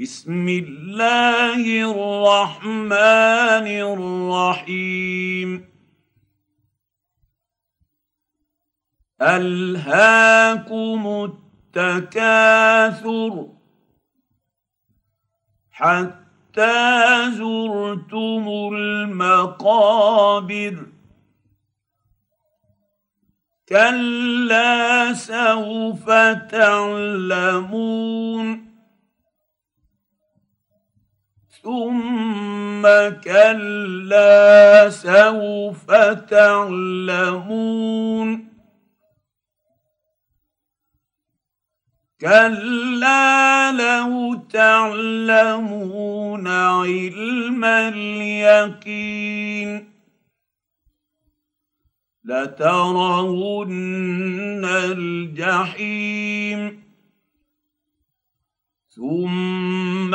بسم الله الرحمن الرحيم ألهاكم التكاثر حتى زرتم المقابر كلا سوف تعلمون ثم كلا سوف تعلمون كلا لو تعلمون علم اليقين لترون الجحيم ثم